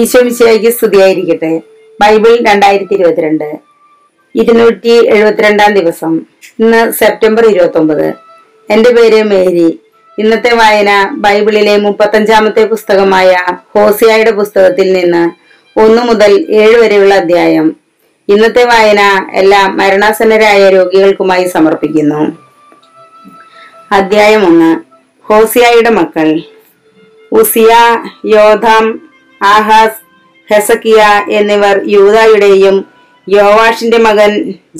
ഈശോ മിശിഹായ്ക്ക് സ്തുതിയായിരിക്കട്ടെ. ബൈബിൾ 2022 272 ദിവസം. ഇന്ന് സെപ്റ്റംബർ 29. എൻ്റെ പേര് മേരി. ഇന്നത്തെ വായന ബൈബിളിലെ 35-ാമത്തെ പുസ്തകമായ ഹോസിയായുടെ പുസ്തകത്തിൽ നിന്ന് 1 മുതൽ 7 വരെയുള്ള അധ്യായം. ഇന്നത്തെ വായന എല്ലാം മരണാസന്നരായ രോഗികൾക്കുമായി സമർപ്പിക്കുന്നു. അധ്യായം 1. ഹോസിയായുടെ മക്കൾ. ഉസിയ, യോഥാം, ആഹാസ്, ഹെസക്കിയ എന്നിവർ യൂദായുടെയും യോവാഷിന്റെ മകൻ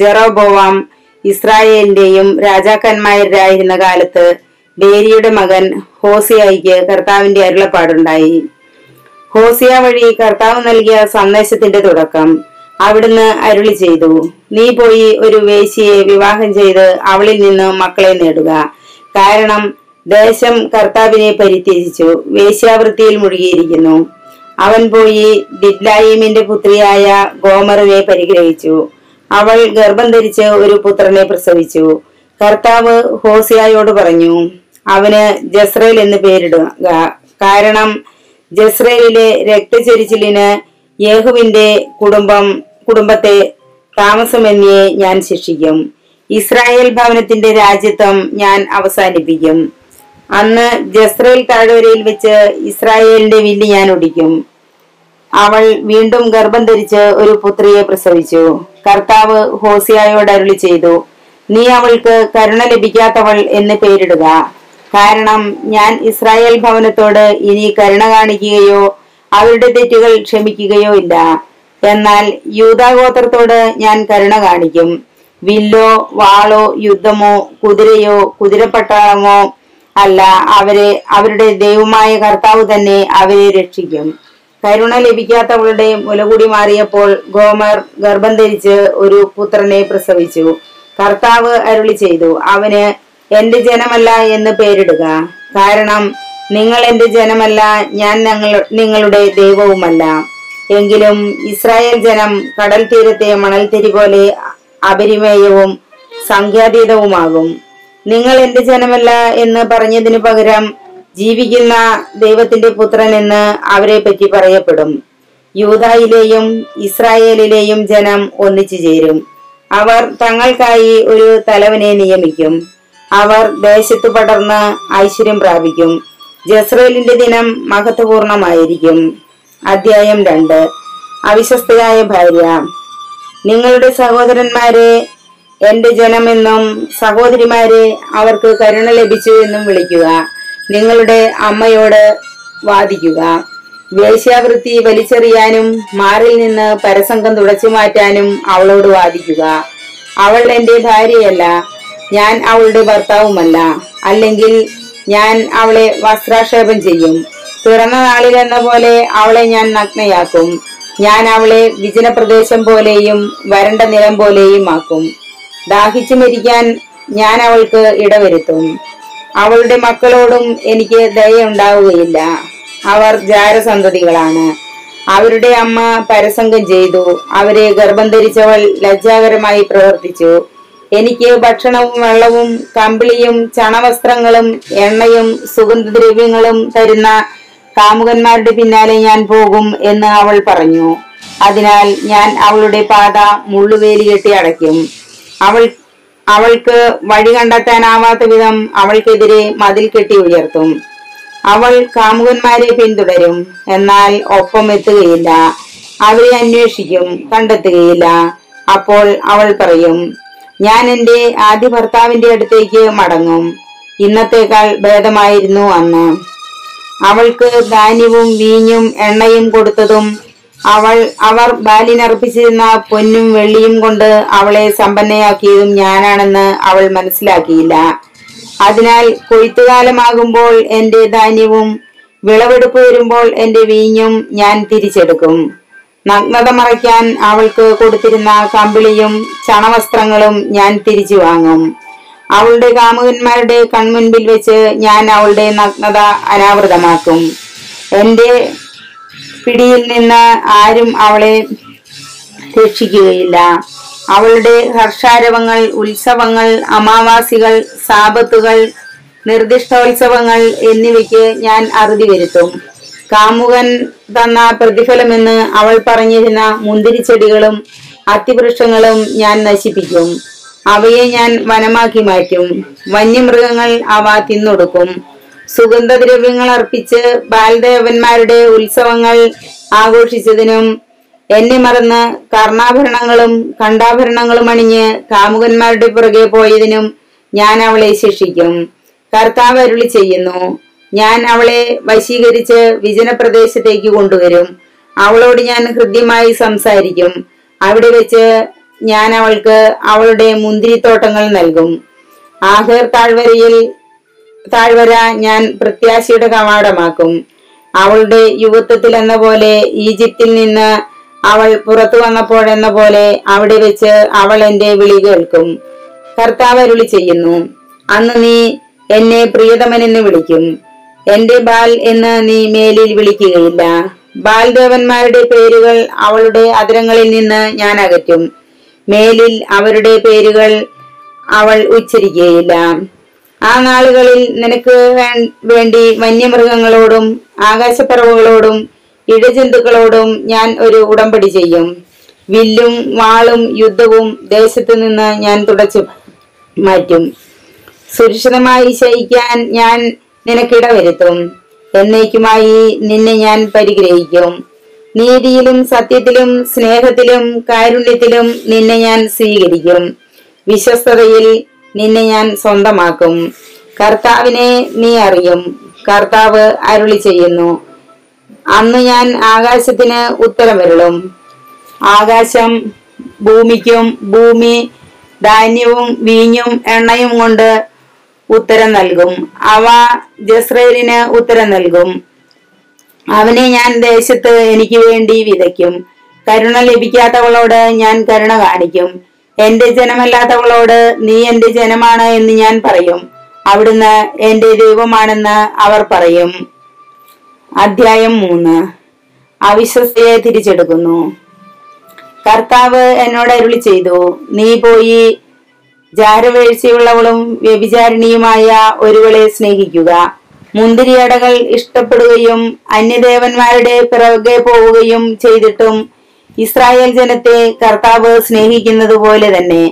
ജെറോബോവാം ഇസ്രായേലിന്റെയും രാജാക്കന്മാരായിരുന്ന കാലത്ത് ബേരിയുടെ മകൻ ഹോസിയായ്ക്ക് കർത്താവിന്റെ അരുളപ്പാടുണ്ടായി. ഹോസിയ വഴി കർത്താവ് നൽകിയ സന്ദേശത്തിന്റെ തുടക്കം. അവിടുന്ന് അരുളി ചെയ്തു, നീ പോയി ഒരു വേശ്യയെ വിവാഹം ചെയ്ത് അവളിൽ നിന്ന് മക്കളെ നേടുക. കാരണം ദേശം കർത്താവിനെ പരിത്യജിച്ചു വേശ്യാവൃത്തിയിൽ മുഴുകിയിരിക്കുന്നു. അവൻ പോയി ദിബ്ലായിമിന്റെ പുത്രിയായ ഗോമറിനെ പരിഗ്രഹിച്ചു. അവൾ ഗർഭം ധരിച്ച് ഒരു പുത്രനെ പ്രസവിച്ചു. കർത്താവ് ഹോസിയായോട് പറഞ്ഞു, അവന് ജസ്രേൽ എന്ന് പേരിടുക. കാരണം ജസ്രേലിലെ രക്തചൊരിച്ചിലിന് യേഹുവിന്റെ കുടുംബത്തെ താമസമെന്നേ ഞാൻ ശിക്ഷിക്കും. ഇസ്രായേൽ ഭവനത്തിന്റെ രാജ്യത്വം ഞാൻ അവസാനിപ്പിക്കും. അന്ന് ജസ്രേൽ താഴ്വരയിൽ വെച്ച് ഇസ്രായേലിന്റെ വില്ല് ഞാൻ ഒടിക്കും. അവൾ വീണ്ടും ഗർഭം ധരിച്ച് ഒരു പുത്രിയെ പ്രസവിച്ചു. കർത്താവ് ഹോസിയായോട് അരുളി ചെയ്തു, നീ അവൾക്ക് കരുണ ലഭിക്കാത്തവൾ എന്ന് പേരിടുക. കാരണം ഞാൻ ഇസ്രായേൽ ഭവനത്തോട് ഇനി കരുണ കാണിക്കുകയോ അവരുടെ തെറ്റുകൾ ക്ഷമിക്കുകയോ ഇല്ല. എന്നാൽ യൂദാഗോത്രത്തോട് ഞാൻ കരുണ കാണിക്കും. വില്ലോ വാളോ യുദ്ധമോ കുതിരയോ കുതിരപ്പട്ടാളമോ അല്ല, അവരുടെ ദൈവമായ കർത്താവ് തന്നെ അവരെ രക്ഷിക്കും. കരുണ ലഭിക്കാത്തവളുടെ മുലകൂടി മാറിയപ്പോൾ ഗോമർ ഗർഭം ധരിച്ച് ഒരു പുത്രനെ പ്രസവിച്ചു. കർത്താവ് അരുളി ചെയ്തു, അവന് എന്റെ ജനമല്ല എന്ന് പേരിടുക. കാരണം നിങ്ങൾ എന്റെ ജനമല്ല, ഞാൻ നിങ്ങളുടെ ദൈവവുമല്ല. എങ്കിലും ഇസ്രായേൽ ജനം കടൽ തീരത്തെ മണൽത്തിരി പോലെ അപരിമേയവും സംഖ്യാതീതവുമാകും. നിങ്ങൾ എന്റെ ജനമല്ല എന്ന് പറഞ്ഞതിനു പകരം ജീവിക്കുന്ന ദൈവത്തിന്റെ പുത്രൻ എന്ന് അവരെ പറ്റി പറയപ്പെടും. യൂദായിലെയും ഇസ്രായേലിലെയും ജനം ഒന്നിച്ചു ചേരും. അവർ തങ്ങൾക്കായി ഒരു തലവനെ നിയമിക്കും. അവർ ദേശത്തു പടർന്ന് ഐശ്വര്യം പ്രാപിക്കും. ജസ്രേലിന്റെ ദിനം മഹത്വപൂർണമായിരിക്കും. അധ്യായം 2. അവിശ്വസ്തയായ ഭാര്യ. നിങ്ങളുടെ സഹോദരന്മാരെ എന്റെ ജനമെന്നും സഹോദരിമാരെ അവർക്ക് കരുണ ലഭിച്ചു എന്നും വിളിക്കുക. നിങ്ങളുടെ അമ്മയോട് വാദിക്കുക. വേശ്യാവൃത്തി വലിച്ചെറിയാനും മാറിൽ നിന്ന് പരസംഗം തുടച്ചു മാറ്റാനും അവളോട് വാദിക്കുക. അവൾ എന്റെ ഭാര്യയല്ല, ഞാൻ അവളുടെ ഭർത്താവുമല്ല. അല്ലെങ്കിൽ ഞാൻ അവളെ വസ്ത്രാക്ഷേപം ചെയ്യും. പിറന്ന നാളിൽ എന്ന പോലെ അവളെ ഞാൻ നഗ്നയാക്കും. ഞാൻ അവളെ വിജന പ്രദേശം പോലെയും വരണ്ട നിലം പോലെയും ആക്കും. ദാഹിച്ചു മരിക്കാൻ ഞാൻ അവൾക്ക് ഇടവരുത്തും. അവളുടെ മക്കളോടും എനിക്ക് ദയ ഉണ്ടാവുകയില്ല. അവർ ജാരസന്തതികളാണ്. അവരുടെ അമ്മ പരസംഗം ചെയ്തു. അവരെ ഗർഭം ധരിച്ചവൾ ലജ്ജാകരമായി പ്രവർത്തിച്ചു. എനിക്ക് ഭക്ഷണവും വെള്ളവും കമ്പിളിയും ചണവസ്ത്രങ്ങളും എണ്ണയും സുഗന്ധദ്രവ്യങ്ങളും തരുന്ന കാമുകന്മാരുടെ പിന്നാലെ ഞാൻ പോകും എന്ന് അവൾ പറഞ്ഞു. അതിനാൽ ഞാൻ അവളുടെ പാത മുള്ളുവേലി കെട്ടി അടയ്ക്കും. അവൾക്ക് വഴി കണ്ടെത്താനാവാത്ത വിധം അവൾക്കെതിരെ മതിൽ കെട്ടി ഉയർത്തും. അവൾ കാമുകന്മാരെ പിന്തുടരും, എന്നാൽ ഒപ്പം എത്തുകയില്ല. അവരെ അന്വേഷിക്കും, കണ്ടെത്തുകയില്ല. അപ്പോൾ അവൾ പറയും, ഞാൻ എന്റെ ആദ്യ ഭർത്താവിന്റെ അടുത്തേക്ക് മടങ്ങും. ഇന്നത്തേക്കാൾ ഭേദമായിരുന്നു അന്ന്. അവൾക്ക് ധാന്യവും വീഞ്ഞും എണ്ണയും കൊടുത്തതും അവർ ബാലിനർപ്പിച്ചിരുന്ന പൊന്നും വെള്ളിയും കൊണ്ട് അവളെ സമ്പന്നയാക്കിയതും ഞാനാണെന്ന് അവൾ മനസ്സിലാക്കിയില്ല. അതിനാൽ കൊയ്ത്തുകാലമാകുമ്പോൾ എന്റെ ധാന്യവും വിളവെടുപ്പ് വരുമ്പോൾ എന്റെ വീഞ്ഞും ഞാൻ തിരിച്ചെടുക്കും. നഗ്നത മറയ്ക്കാൻ അവൾക്ക് കൊടുത്തിരുന്ന കമ്പിളിയും ചണവസ്ത്രങ്ങളും ഞാൻ തിരിച്ചു വാങ്ങും. അവളുടെ കാമുകന്മാരുടെ കൺമുൻപിൽ വെച്ച് ഞാൻ അവളുടെ നഗ്നത അനാവൃതമാക്കും. എന്റെ പിടിയിൽ നിന്ന് ആരും അവളെ രക്ഷിക്കുകയില്ല. അവളുടെ ഹർഷാരവങ്ങൾ, ഉത്സവങ്ങൾ, അമാവാസികൾ, സാപത്തുകൾ, നിർദിഷ്ടോത്സവങ്ങൾ എന്നിവയ്ക്ക് ഞാൻ അറുതി വരുത്തും. കാമുകൻ തന്ന പ്രതിഫലമെന്ന് അവൾ പറഞ്ഞിരുന്ന മുന്തിരിച്ചെടികളും അത്തിവൃക്ഷങ്ങളും ഞാൻ നശിപ്പിക്കും. അവയെ ഞാൻ വനമാക്കി മാറ്റും. വന്യമൃഗങ്ങൾ അവ തിന്നൊടുക്കും. സുഗന്ധദ്രവ്യങ്ങൾ അർപ്പിച്ച് ബാലദേവന്മാരുടെ ഉത്സവങ്ങൾ ആഘോഷിച്ചതിനും എന്നെ മറന്ന് കർണാഭരണങ്ങളും കണ്ടാഭരണങ്ങളും അണിഞ്ഞ് കാമുകന്മാരുടെ പുറകെ പോയതിനും ഞാൻ അവളെ ശിക്ഷിക്കും. കർത്താവ് അരുളി ചെയ്യുന്നു, ഞാൻ അവളെ വശീകരിച്ച് വിജനപ്രദേശത്തേക്ക് കൊണ്ടുവരും. അവളോട് ഞാൻ ഹൃദ്യമായി സംസാരിക്കും. അവിടെ വെച്ച് ഞാൻ അവൾക്ക് അവളുടെ മുന്തിരിത്തോട്ടങ്ങൾ നൽകും. ആഹേർ താഴ്വര ഞാൻ പ്രത്യാശയുടെ കവാടമാക്കും. അവളുടെ യുവത്വത്തിൽ എന്ന പോലെ, ഈജിപ്തിൽ നിന്ന് അവൾ പുറത്തു വന്നപ്പോഴെന്ന പോലെ അവിടെ വെച്ച് അവൾ എന്റെ വിളി കേൾക്കും. കർത്താവ് അരുളി ചെയ്യുന്നു, അന്ന് നീ എന്നെ പ്രിയതമനെന്ന് വിളിക്കും. എന്റെ ബാൽ എന്ന് നീ മേലിൽ വിളിക്കുകയില്ല. ബാൽദേവന്മാരുടെ പേരുകൾ അവളുടെ അധരങ്ങളിൽ നിന്ന് ഞാൻ അകറ്റും. മേലിൽ അവരുടെ പേരുകൾ അവൾ ഉച്ചരിക്കുകയില്ല. ആ നാളുകളിൽ നിനക്ക് വേണ്ടി വന്യമൃഗങ്ങളോടും ആകാശപ്പറവുകളോടും ഇഴജന്തുക്കളോടും ഞാൻ ഒരു ഉടമ്പടി ചെയ്യും. വില്ലും വാളും യുദ്ധവും ദേശത്ത് നിന്ന് ഞാൻ തുടച്ചു മാറ്റും. സുരക്ഷിതമായി ശയിക്കാൻ ഞാൻ നിനക്കിട വരുത്തും. എന്നേക്കുമായി നിന്നെ ഞാൻ പരിഗ്രഹിക്കും. നീതിയിലും സത്യത്തിലും സ്നേഹത്തിലും കാരുണ്യത്തിലും നിന്നെ ഞാൻ സ്വീകരിക്കും. വിശ്വസ്തതയിൽ നിന്നെ ഞാൻ സ്വന്തമാക്കും. കർത്താവിനെ നീ അറിയും. കർത്താവ് അരുളി ചെയ്യുന്നു, അന്ന് ഞാൻ ആകാശത്തിന് ഉത്തരമരുളും. ആകാശം ഭൂമിക്കും ഭൂമി ധാന്യവും വീഞ്ഞും എണ്ണയും കൊണ്ട് ഉത്തരം നൽകും. അവ ജസ്രേലിന് ഉത്തരം നൽകും. അവനെ ഞാൻ ദേശത്ത് എനിക്ക് വേണ്ടി വിതയ്ക്കും. കരുണ ലഭിക്കാത്തവളോട് ഞാൻ കരുണ കാണിക്കും. എന്റെ ജനമല്ലാത്തവളോട് നീ എന്റെ ജനമാണ് എന്ന് ഞാൻ പറയും. അവിടുന്ന് എന്റെ ദൈവമാണെന്ന് അവർ പറയും. അധ്യായം 3. അവിശ്വസ്തയെ തിരിച്ചെടുക്കുന്നു. കർത്താവ് എന്നോട് അരുളി ചെയ്തു, നീ പോയി ജാരവേഴ്ചയുള്ളവളും വ്യഭിചാരിണിയുമായ ഒരുവളെ സ്നേഹിക്കുക. മുന്തിരിയടകൾ ഇഷ്ടപ്പെടുകയും അന്യദേവന്മാരുടെ പിറകെ പോവുകയും ചെയ്തിട്ടും ഇസ്രായേൽ ജനത്തെ കർത്താവ് സ്നേഹിക്കുന്നത് പോലെ തന്നെ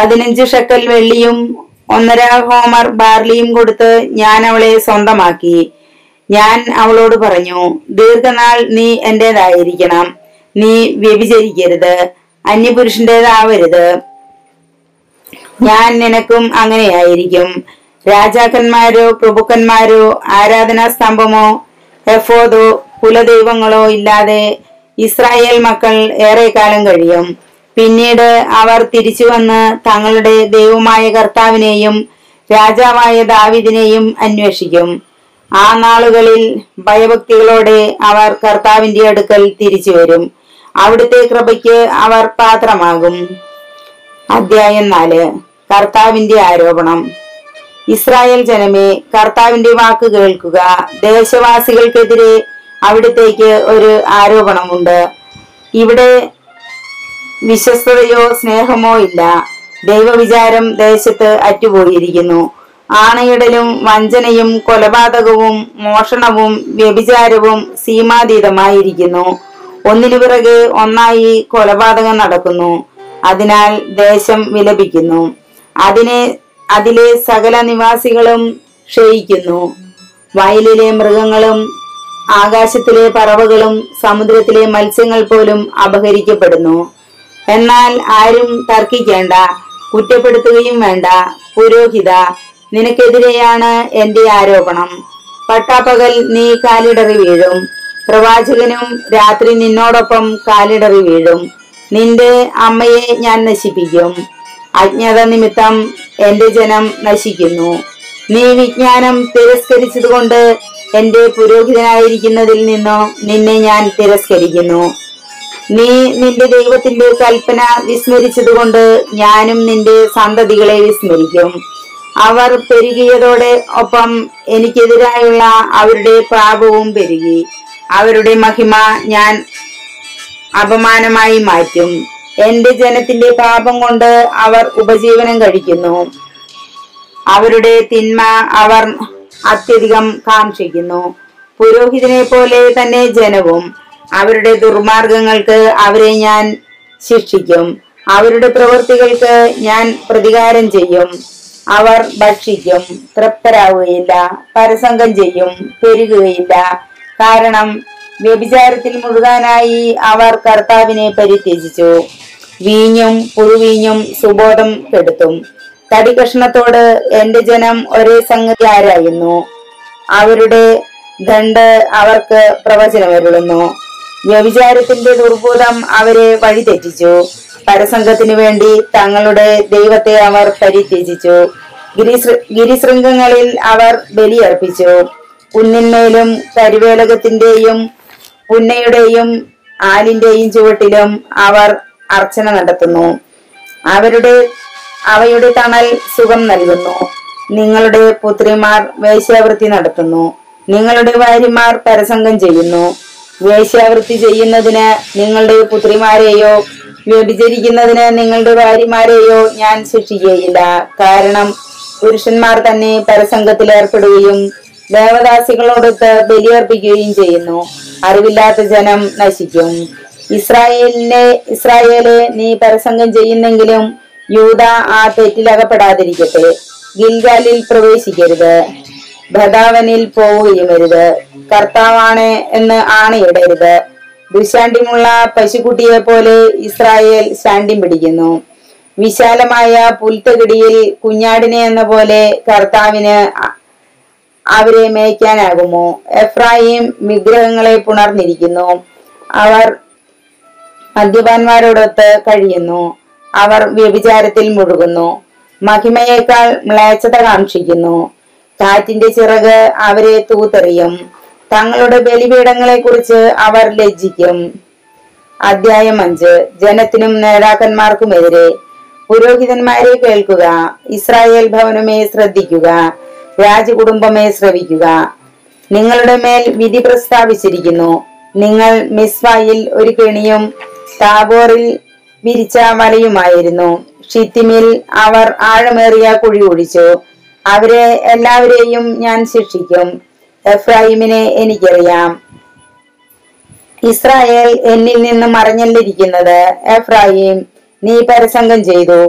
15 ഷെക്കൽ വെള്ളിയും 1.5 ഹോമർ ബാർലിയും കൊടുത്ത് ഞാൻ അവളെ സ്വന്തമാക്കി. ഞാൻ അവളോട് പറഞ്ഞു, ദീർഘനാൾ നീ എന്റേതായിരിക്കണം. നീ വ്യഭിചരിക്കരുത്. അന്യപുരുഷന്റേതാവരുത്. ഞാൻ നിനക്കും അങ്ങനെയായിരിക്കും. രാജാക്കന്മാരോ പ്രഭുക്കന്മാരോ ആരാധനാ സ്തംഭമോ എഫോദോ കുലദൈവങ്ങളോ ഇല്ലാതെ ഇസ്രായേൽ മക്കൾ ഏറെ കാലം കഴിയും. പിന്നീട് അവർ തിരിച്ചു വന്ന് തങ്ങളുടെ ദൈവമായ കർത്താവിനെയും രാജാവായ ദാവീദിനെയും അന്വേഷിക്കും. ആ നാളുകളിൽ ഭയഭക്തികളോടെ അവർ കർത്താവിന്റെ അടുക്കൽ തിരിച്ചു വരും. അവിടുത്തെ കൃപയ്ക്ക് അവർ പാത്രമാകും. അധ്യായം 4. കർത്താവിന്റെ ആരോപണം. ഇസ്രായേൽ ജനമേ, കർത്താവിന്റെ വാക്ക് കേൾക്കുക. ദേശവാസികൾക്കെതിരെ അവിടത്തേക്ക് ഒരു ആരോപണമുണ്ട്. ഇവിടെ വിശ്വസ്തതയോ സ്നേഹമോ ഇല്ല. ദൈവവിചാരം ദേശത്ത് അറ്റുപോയിരിക്കുന്നു. ആണയിടലും വഞ്ചനയും കൊലപാതകവും മോഷണവും വ്യഭിചാരവും സീമാതീതമായിരിക്കുന്നു. ഒന്നിനു പിറകെ ഒന്നായി കൊലപാതകം നടക്കുന്നു. അതിനാൽ ദേശം വിലപിക്കുന്നു. അതിലെ സകല നിവാസികളും ക്ഷയിക്കുന്നു. വയലിലെ മൃഗങ്ങളും ആകാശത്തിലെ പറവകളും സമുദ്രത്തിലെ മത്സ്യങ്ങൾ പോലും അപഹരിക്കപ്പെടുന്നു. എന്നാൽ ആരും തർക്കിക്കേണ്ട, കുറ്റപ്പെടുത്തുകയും വേണ്ട. പുരോഹിത, നിനക്കെതിരെയാണ് എന്റെ ആരോപണം. പട്ടാപ്പകൽ നീ കാലിടറി വീഴും. പ്രവാചകനും രാത്രി നിന്നോടൊപ്പം കാലിടറി വീഴും. നിന്റെ അമ്മയെ ഞാൻ നശിപ്പിക്കും. അജ്ഞത നിമിത്തം എന്റെ ജനം നശിക്കുന്നു. നീ വിജ്ഞാനം തിരസ്കരിച്ചതുകൊണ്ട് എന്റെ പുരോഹിതനായിരിക്കുന്നതിൽ നിന്നോ നിന്നെ ഞാൻ തിരസ്കരിക്കുന്നു. നീ നിന്റെ ദൈവത്തിന്റെ കൽപ്പന വിസ്മരിച്ചതുകൊണ്ട് ഞാനും നിന്റെ സന്തതികളെ വിസ്മരിക്കും. അവർ പെരുകിയതോടെ ഒപ്പം എനിക്കെതിരായുള്ള അവരുടെ പാപവും പെരുകി. അവരുടെ മഹിമ ഞാൻ അപമാനമായി മാറ്റും. എന്റെ ജനത്തിന്റെ പാപം കൊണ്ട് അവർ ഉപജീവനം കഴിക്കുന്നു. അവരുടെ തിന്മ അവർ അത്യധികം കാക്ഷിക്കുന്നു. പുരോഹിതനെ പോലെ തന്നെ ജനവും അവരുടെ ദുർമാർഗങ്ങൾക്ക് അവരെ ഞാൻ ശിക്ഷിക്കും, അവരുടെ പ്രവൃത്തികൾക്ക് ഞാൻ പ്രതികാരം ചെയ്യും. അവർ ഭക്ഷിക്കും, തൃപ്തരാകുകയില്ല, പരസംഗം ചെയ്യും, പെരുകുകയില്ല. കാരണം വ്യഭിചാരത്തിൽ മുഴുകാനായി അവർ കർത്താവിനെ പരിത്യജിച്ചു. വീഞ്ഞും പുഴുവീഞ്ഞും സുബോധം കെടുത്തും. തടികഷ്ണത്തോട് എന്റെ ജനം ഒരേ സംഗതി ആരായുന്നു. അവരുടെ ദണ്ഡ് അവർക്ക് പ്രവചനമരുളുന്നു. വ്യഭിചാരത്തിന്റെ ദുർബോധം അവരെ വഴി തെറ്റിച്ചു. പരസംഗത്തിനു വേണ്ടി തങ്ങളുടെ ദൈവത്തെ അവർ പരിത്യജിച്ചു. ഗിരിശൃംഗങ്ങളിൽ അവർ ബലിയർപ്പിച്ചു. കുന്നിന്മേലും കരുവേലകത്തിന്റെയും പുന്നയുടെയും ആലിന്റെയും ചുവട്ടിലും അവർ അർച്ചന നടത്തുന്നു. അവയുടെ തണൽ സുഖം നൽകുന്നു. നിങ്ങളുടെ പുത്രിമാർ വേശ്യാവൃത്തി നടത്തുന്നു, നിങ്ങളുടെ ഭാര്യമാർ പരസംഗം ചെയ്യുന്നു. വേശ്യാവൃത്തി ചെയ്യുന്നതിന് നിങ്ങളുടെ പുത്രിമാരെയോ വ്യഭിചരിക്കുന്നതിന് നിങ്ങളുടെ ഭാര്യമാരെയോ ഞാൻ ശിക്ഷിക്കുകയില്ല. കാരണം പുരുഷന്മാർ തന്നെ പരസംഗത്തിൽ ഏർപ്പെടുകയും ദേവദാസികളോടൊത്ത് ബലിയർപ്പിക്കുകയും ചെയ്യുന്നു. അറിവില്ലാത്ത ജനം നശിക്കും. ഇസ്രായേലെ നീ പരസംഗം ചെയ്യുന്നെങ്കിലും യൂദ ആ തെറ്റിലകപ്പെടാതിരിക്കട്ടെ. ഗിൽഗാലിൽ പ്രവേശിക്കരുത്, ബദാവനിൽ പോവുകയുമരുത്. കർത്താവാണ് എന്ന് ആണയിടരുത്. ദുശാണ്ഡിമുള്ള പശുക്കുട്ടിയെ പോലെ ഇസ്രായേൽ ശാണ്ഡ്യം പിടിക്കുന്നു. വിശാലമായ പുൽത്തകിടിയിൽ കുഞ്ഞാടിനെ എന്ന പോലെ കർത്താവിന് അവരെ മേയ്ക്കാനാകുമോ? എഫ്രായിം വിഗ്രഹങ്ങളെ പുണർന്നിരിക്കുന്നു. അവർ മദ്യപാന്മാരോടൊത്ത് കഴിയുന്നു. അവർ വ്യഭിചാരത്തിൽ മുഴുകുന്നു. മഹിമയേക്കാൾ മ്ലേച്ഛത കാക്ഷിക്കുന്നു. കാറ്റിന്റെ ചിറക് അവരെ തൂത്തെറിയും. തങ്ങളുടെ ബലിപീഠങ്ങളെ കുറിച്ച് അവർ ലജ്ജിക്കും. അധ്യായം 5. ജനത്തിനും നേതാക്കന്മാർക്കുമെതിരെ. പുരോഹിതന്മാരെ കേൾക്കുക, ഇസ്രായേൽ ഭവനമേ ശ്രദ്ധിക്കുക, രാജകുടുംബമേ ശ്രവിക്കുക. നിങ്ങളുടെ മേൽ വിധി പ്രസ്താവിച്ചിരിക്കുന്നു. നിങ്ങൾ മിസ്വായിൽ ഒരു കെണിയും താബോറിൽ വിരിച്ച വലയുമായിരുന്നു. ഷിത്തിമിൽ അവർ ആഴമേറിയ കുഴി ഒഴിച്ചു. അവരെ എല്ലാവരെയും ഞാൻ ശിക്ഷിക്കും. എഫ്രായിമിനെ എനിക്കറിയാം. ഇസ്രായേൽ എന്നിൽ നിന്നും മറഞ്ഞല്ലിരിക്കുന്നത്. എഫ്രായിം, നീ പരസംഗം ചെയ്തു.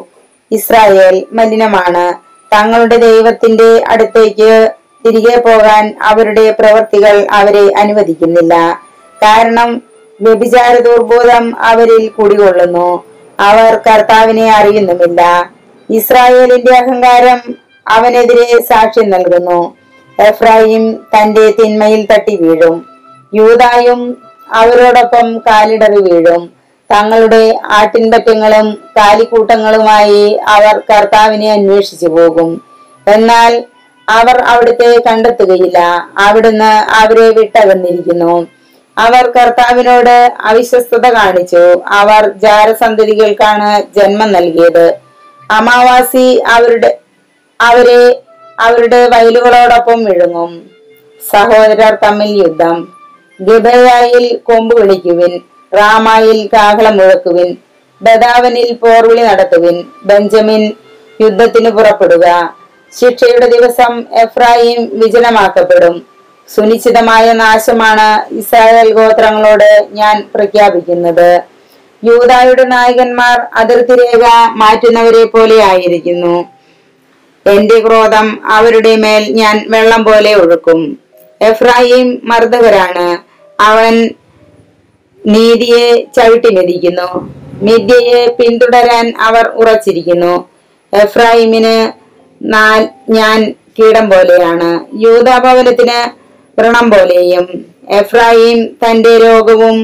ഇസ്രായേൽ മലിനമാണ്. തങ്ങളുടെ ദൈവത്തിന്റെ അടുത്തേക്ക് തിരികെ പോകാൻ അവരുടെ പ്രവൃത്തികൾ അവരെ അനുവദിക്കുന്നില്ല. കാരണം വ്യഭിചാര ദുർബോധം അവരിൽ കുടികൊള്ളുന്നു. അവർ കർത്താവിനെ അറിയുന്നുമില്ല. ഇസ്രായേലിന്റെ അഹങ്കാരം അവനെതിരെ സാക്ഷ്യം നൽകുന്നു. എഫ്രായിം തന്റെ തിന്മയിൽ തട്ടി വീഴും. യൂദായും അവരോടൊപ്പം കാലിടറി വീഴും. തങ്ങളുടെ ആട്ടിൻപറ്റങ്ങളും കാലിക്കൂട്ടങ്ങളുമായി അവർ കർത്താവിനെ അന്വേഷിച്ചു പോകും. എന്നാൽ അവർ അവിടുത്തെ കണ്ടെത്തുകയില്ല. അവിടുന്ന് അവരെ വിട്ടകന്നിരിക്കുന്നു. അവർ കർത്താവിനോട് അവിശ്വസ്തത കാണിച്ചു. അവർ ജാരസന്തതികൾക്കാണ് ജന്മം നൽകിയത്. അമാവാസി അവരുടെ വയലുകളോടൊപ്പം വിഴുങ്ങും. സഹോദരർ തമ്മിൽ യുദ്ധം. ഗിബയായിൽ കൊമ്പ് വിളിക്കുവിൻ, റാമായിൽ കാഹളം മുഴക്കുവിൻ, ബദാവനിൽ പോർവിളി നടത്തുവിൻ. ബെഞ്ചമിൻ യുദ്ധത്തിന് പുറപ്പെടുക. ശിക്ഷയുടെ ദിവസം എഫ്രായിം വിജനമാക്കപ്പെടും. സുനിശ്ചിതമായ നാശമാണ് ഇസ്രായേൽ ഗോത്രങ്ങളോട് ഞാൻ പ്രഖ്യാപിക്കുന്നത്. യൂദായുടെ നായകന്മാർ അതിർത്തി രേഖ മാറ്റുന്നവരെ പോലെ ആയിരിക്കുന്നു. എന്റെ ക്രോധം അവരുടെ മേൽ ഞാൻ വെള്ളം പോലെ ഒഴുക്കും. എഫ്രായിം മർദ്ദകരാണ്. അവൻ നീതിയെ ചവിട്ടി മെതിക്കുന്നു. മിഥ്യയെ പിന്തുടരാൻ അവർ ഉറച്ചിരിക്കുന്നു. എഫ്രായിമിന് ഞാൻ കീടം പോലെയാണ്, യൂദാഭവനത്തിന് വ്രണം പോലെയും. എഫ്രായിം തന്റെ രോഗവും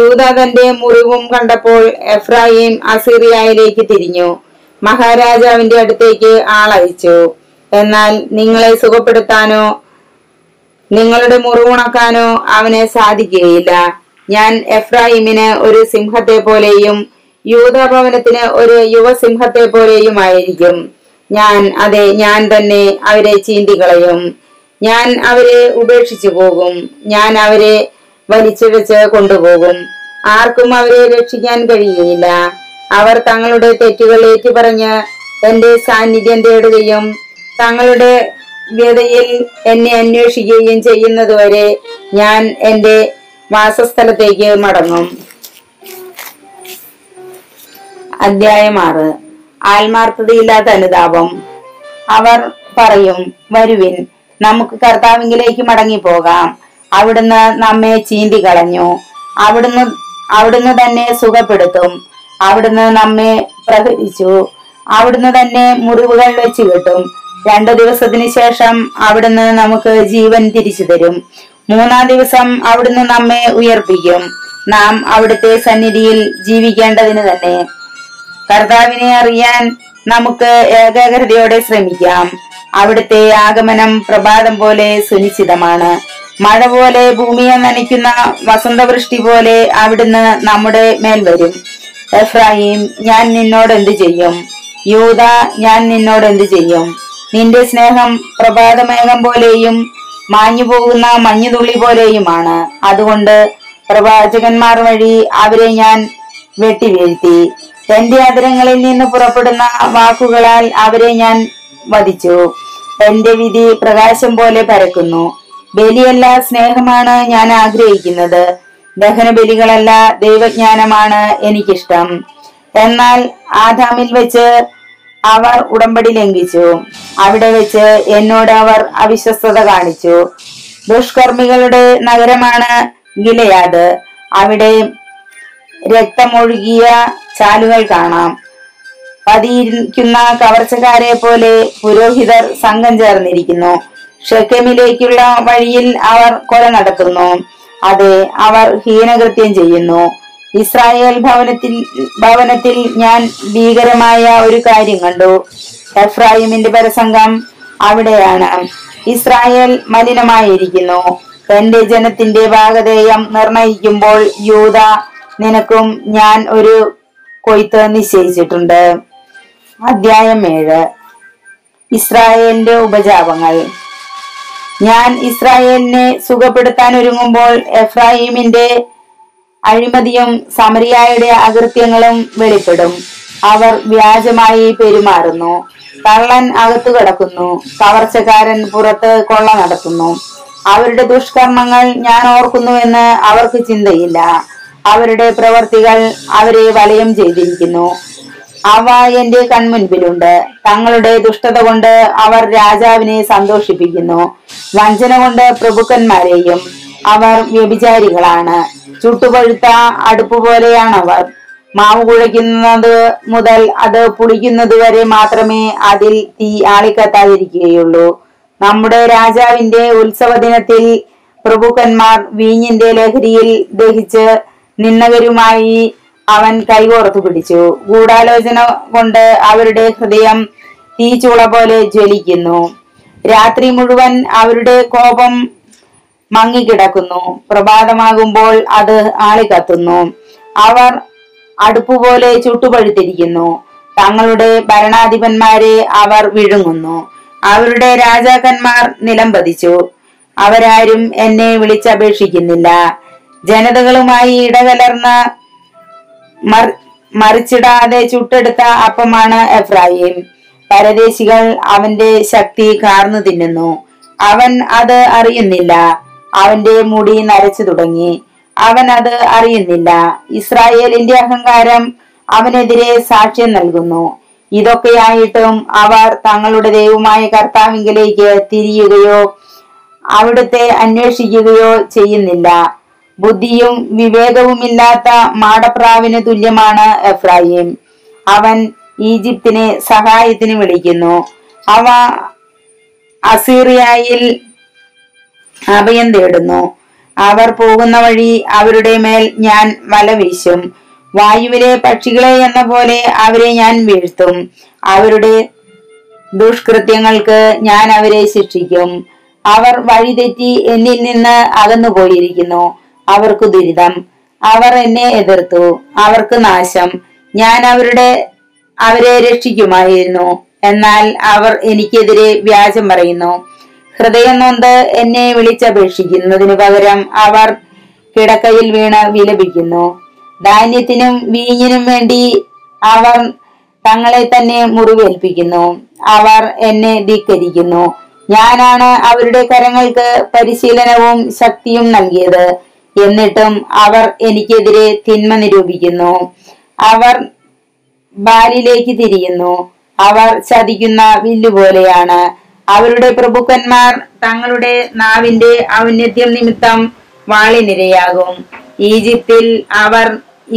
യൂദ തന്റെ മുറിവും കണ്ടപ്പോൾ എഫ്രായിം അസീറിയയിലേക്ക് തിരിഞ്ഞു. മഹാരാജാവിന്റെ അടുത്തേക്ക് ആളയച്ചു. എന്നാൽ നിങ്ങളെ സുഖപ്പെടുത്താനോ നിങ്ങളുടെ മുറിവുണക്കാനോ അവനെ സാധിക്കുകയില്ല. ഞാൻ എഫ്രായിമിന് ഒരു സിംഹത്തെ പോലെയും യൂദാഭവനത്തിന് ഒരു യുവസിംഹത്തെ പോലെയും ആയിരിക്കും. ഞാൻ തന്നെ അവരെ ചീന്തികളയും. ഞാൻ അവരെ ഉപേക്ഷിച്ചു പോകും. ഞാൻ അവരെ വലിച്ചിഴച്ച് കൊണ്ടുപോകും. ആർക്കും അവരെ രക്ഷിക്കാൻ കഴിയുകയില്ല. അവർ തങ്ങളുടെ തെറ്റുകൾ ഏറ്റുപറഞ്ഞ് എന്റെ സാന്നിധ്യം തേടുകയും തങ്ങളുടെ വ്യതയിൽ എന്നെ അന്വേഷിക്കുകയും ചെയ്യുന്നതുവരെ ഞാൻ എന്റെ വാസസ്ഥലത്തേക്ക് മടങ്ങും. അധ്യായം 6. ആത്മാർത്ഥതയില്ലാത്ത അനുതാപം. അവർ പറയും, വരുവിൻ, നമുക്ക് കർത്താവിങ്കിലേക്ക് മടങ്ങിപ്പോകാം. അവിടുന്ന് നമ്മെ ചീന്തി കളഞ്ഞു, അവിടുന്ന് തന്നെ സുഖപ്പെടുത്തും. അവിടുന്ന് നമ്മെ പ്രഹരിച്ചു, അവിടുന്ന് തന്നെ മുറിവുകൾ വെച്ച് കിട്ടും. 2 ദിവസത്തിന് ശേഷം അവിടുന്ന് നമുക്ക് ജീവൻ തിരിച്ചു തരും. 3-ാം ദിവസം അവിടുന്ന് നമ്മെ ഉയർപ്പിക്കും. നാം അവിടുത്തെ സന്നിധിയിൽ ജീവിക്കേണ്ടതിന് തന്നെ കർത്താവിനെ അറിയാൻ നമുക്ക് ഏകാഗ്രതയോടെ ശ്രമിക്കാം. അവിടുത്തെ ആഗമനം പ്രഭാതം പോലെ സുനിശ്ചിതമാണ്. മഴ പോലെ ഭൂമിയെ നനയ്ക്കുന്ന വസന്തവൃഷ്ടി പോലെ അവിടുന്ന് നമ്മുടെ മേൽ വരും. എഫ്രായിം, ഞാൻ നിന്നോട് എന്തു ചെയ്യും? യൂദ, ഞാൻ നിന്നോട് എന്തു ചെയ്യും? നിന്റെ സ്നേഹം പ്രഭാതമേഘം പോലെയും മാഞ്ഞു പോകുന്ന മഞ്ഞുതുള്ളി പോലെയുമാണ്. അതുകൊണ്ട് പ്രവാചകന്മാർ വഴി അവരെ ഞാൻ വെട്ടിവീഴ്ത്തി. എന്റെ അധരങ്ങളിൽ നിന്ന് പുറപ്പെടുന്ന വാക്കുകളാൽ അവരെ ഞാൻ വധിച്ചു. എന്റെ വിധി പ്രകാശം പോലെ പരക്കുന്നു. ബലിയല്ല സ്നേഹമാണ് ഞാൻ ആഗ്രഹിക്കുന്നത്, ദഹന ബലികളല്ല ദൈവജ്ഞാനമാണ് എനിക്കിഷ്ടം. എന്നാൽ ആദാമിൽ വെച്ച് അവർ ഉടമ്പടി ലംഘിച്ചു. അവിടെ വെച്ച് എന്നോട് അവർ അവിശ്വസ്തത കാണിച്ചു. ദുഷ്കർമ്മികളുടെ നഗരമാണ് ഗിലെയാദ്. അവിടെ രക്തമൊഴുകിയ ചാലുകൾ കാണാം. പതിയിരിക്കുന്ന കവർച്ചക്കാരെ പോലെ പുരോഹിതർ സംഘം ചേർന്നിരിക്കുന്നു. ഷെക്കെമിലേക്കുള്ള വഴിയിൽ അവർ കൊല നടത്തുന്നു. അതെ, അവർ ഹീനകൃത്യം ചെയ്യുന്നു. ഇസ്രായേൽ ഭവനത്തിൽ ഞാൻ ഭീകരമായ ഒരു കാര്യം കണ്ടു. എഫ്രായിമിന്റെ പരസംഗം അവിടെയാണ്. ഇസ്രായേൽ മലിനമായിരിക്കുന്നു. എന്റെ ജനത്തിന്റെ ഭാഗധേയം നിർണയിക്കുമ്പോൾ യൂദ, നിനക്കും ഞാൻ ഒരു കൊയ്ത്ത് നിശ്ചയിച്ചിട്ടുണ്ട്. അധ്യായം 7. ഇസ്രായേലിന്റെ ഉപജാപങ്ങൾ. ഞാൻ ഇസ്രായേലിനെ സുഖപ്പെടുത്താൻ ഒരുങ്ങുമ്പോൾ എഫ്രായിമിന്റെ അഴിമതിയും സമരിയായുടെ അകൃത്യങ്ങളും വെളിപ്പെടും. അവർ വ്യാജമായി പെരുമാറുന്നു. കള്ളൻ അകത്തു കിടക്കുന്നു, കവർച്ചക്കാരൻ പുറത്ത് കൊള്ള നടത്തുന്നു. അവരുടെ ദുഷ്കർമ്മങ്ങൾ ഞാൻ ഓർക്കുന്നുവെന്ന് അവർക്ക് ചിന്തയില്ല. അവരുടെ പ്രവർത്തികൾ അവരെ വലയം ചെയ്തിരിക്കുന്നു. അവ എന്റെ കൺമുൻപിലുണ്ട്. തങ്ങളുടെ ദുഷ്ടത കൊണ്ട് അവർ രാജാവിനെ സന്തോഷിപ്പിക്കുന്നു. വഞ്ചന കൊണ്ട് പ്രഭുക്കന്മാരെയും. അവർ വ്യഭിചാരികളാണ്, ചുട്ടുപഴുത്ത അടുപ്പ് പോലെയാണവർ. മാവ് കുഴയ്ക്കുന്നത് മുതൽ അത് പുളിക്കുന്നത് വരെ മാത്രമേ അതിൽ തീ ആളിക്കത്താതിരിക്കുകയുള്ളൂ. നമ്മുടെ രാജാവിന്റെ ഉത്സവ ദിനത്തിൽ പ്രഭുക്കന്മാർ വീഞ്ഞിന്റെ ലഹരിയിൽ ദഹിച്ച് നിന്നവരുമായി അവൻ കൈകോർത്തു പിടിച്ചു. ഗൂഢാലോചന കൊണ്ട് അവരുടെ ഹൃദയം തീച്ചുള പോലെ ജ്വലിക്കുന്നു. രാത്രി മുഴുവൻ അവരുടെ കോപം മങ്ങിക്കിടക്കുന്നു, പ്രഭാതമാകുമ്പോൾ അത് ആളിക്കത്തുന്നു. അവർ അടുപ്പുപോലെ ചുട്ടുപഴുത്തിരിക്കുന്നു. തങ്ങളുടെ ഭരണാധിപന്മാരെ അവർ വിഴുങ്ങുന്നു. അവരുടെ രാജാക്കന്മാർ നിലംപതിച്ചു. അവരാരും എന്നെ വിളിച്ചപേക്ഷിക്കുന്നില്ല. ജനതകളുമായി ഇടകലർന്ന മറിച്ചിടാതെ ചുട്ടെടുത്ത അപ്പമാണ് എഫ്രായിം. പരദേശികൾ അവന്റെ ശക്തി കാർന്നു തിന്നുന്നു. അവൻ അത് അറിയുന്നില്ല. അവന്റെ മുടി നരച്ചു തുടങ്ങി, അവൻ അത് അറിയുന്നില്ല. ഇസ്രായേലിന്റെ അഹങ്കാരം അവനെതിരെ സാക്ഷ്യം നൽകുന്നു. ഇതൊക്കെയായിട്ടും അവർ തങ്ങളുടെ ദൈവമായ കർത്താവിങ്കിലേക്ക് തിരിയുകയോ അവിടുത്തെ അന്വേഷിക്കുകയോ ചെയ്യുന്നില്ല. ബുദ്ധിയും വിവേകവുമില്ലാത്ത മാടപ്രാവിന് തുല്യമാണ് എഫ്രായിം. അവൻ ഈജിപ്തിനെ സഹായത്തിന് വിളിക്കുന്നു. അവ അസീറിയയിൽ അഭയം തേടുന്നു. അവർ പോകുന്ന വഴി അവരുടെ മേൽ ഞാൻ വല വീശും. വായുവിലെ പക്ഷികളെ എന്ന പോലെ അവരെ ഞാൻ വീഴ്ത്തും. അവരുടെ ദുഷ്കൃത്യങ്ങൾക്ക് ഞാൻ അവരെ ശിക്ഷിക്കും. അവർ വഴിതെറ്റി എന്നിൽ നിന്ന് അകന്നുപോയിരിക്കുന്നു. അവർക്ക് ദുരിതം. അവർ എന്നെ എതിർത്തു, അവർക്ക് നാശം. ഞാൻ അവരെ രക്ഷിക്കുമായിരുന്നു, എന്നാൽ അവർ എനിക്കെതിരെ വ്യാജം പറയുന്നു. ഹൃദയം നൊന്ത് എന്നെ വിളിച്ചപേക്ഷിക്കുന്നതിനു പകരം അവർ കിടക്കയിൽ വീണ് വിലപിക്കുന്നു. ധാന്യത്തിനും വീഞ്ഞിനും വേണ്ടി അവർ തങ്ങളെ തന്നെ മുറിവേൽപ്പിക്കുന്നു. അവർ എന്നെ ധിക്കരിക്കുന്നു. ഞാനാണ് അവരുടെ കരങ്ങൾക്ക് പരിശീലനവും ശക്തിയും നൽകിയത്. എന്നിട്ടും അവർ എനിക്കെതിരെ തിന്മ നിരൂപിക്കുന്നു. അവർ ബാലിലേക്ക് തിരിയുന്നു. അവർ ചതിക്കുന്ന വില്ലുപോലെയാണ്. അവരുടെ പ്രഭുക്കന്മാർ തങ്ങളുടെ നാവിന്റെ ഔന്നത്യം നിമിത്തം വാളിനിരയാകും. ഈജിപ്തിൽ അവർ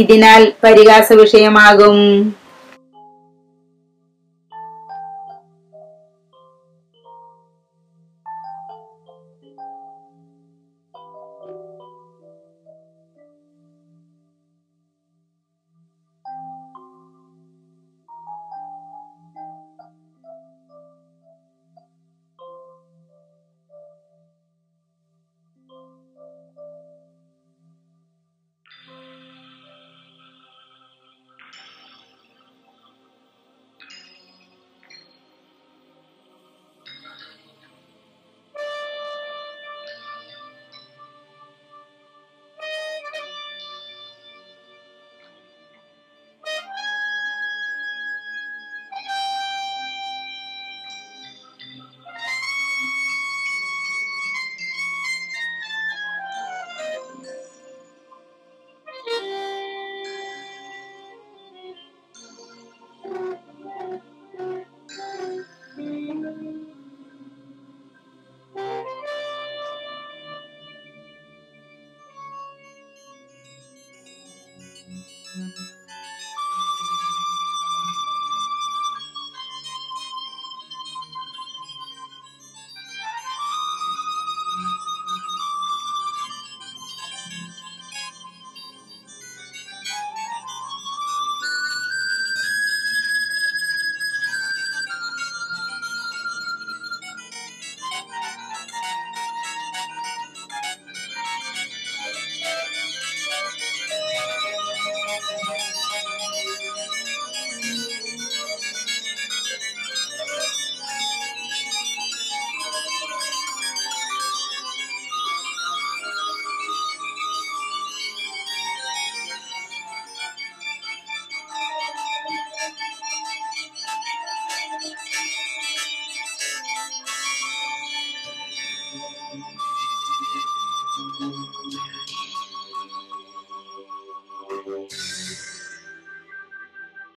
ഇതിനാൽ പരിഹാസ വിഷയമാകും.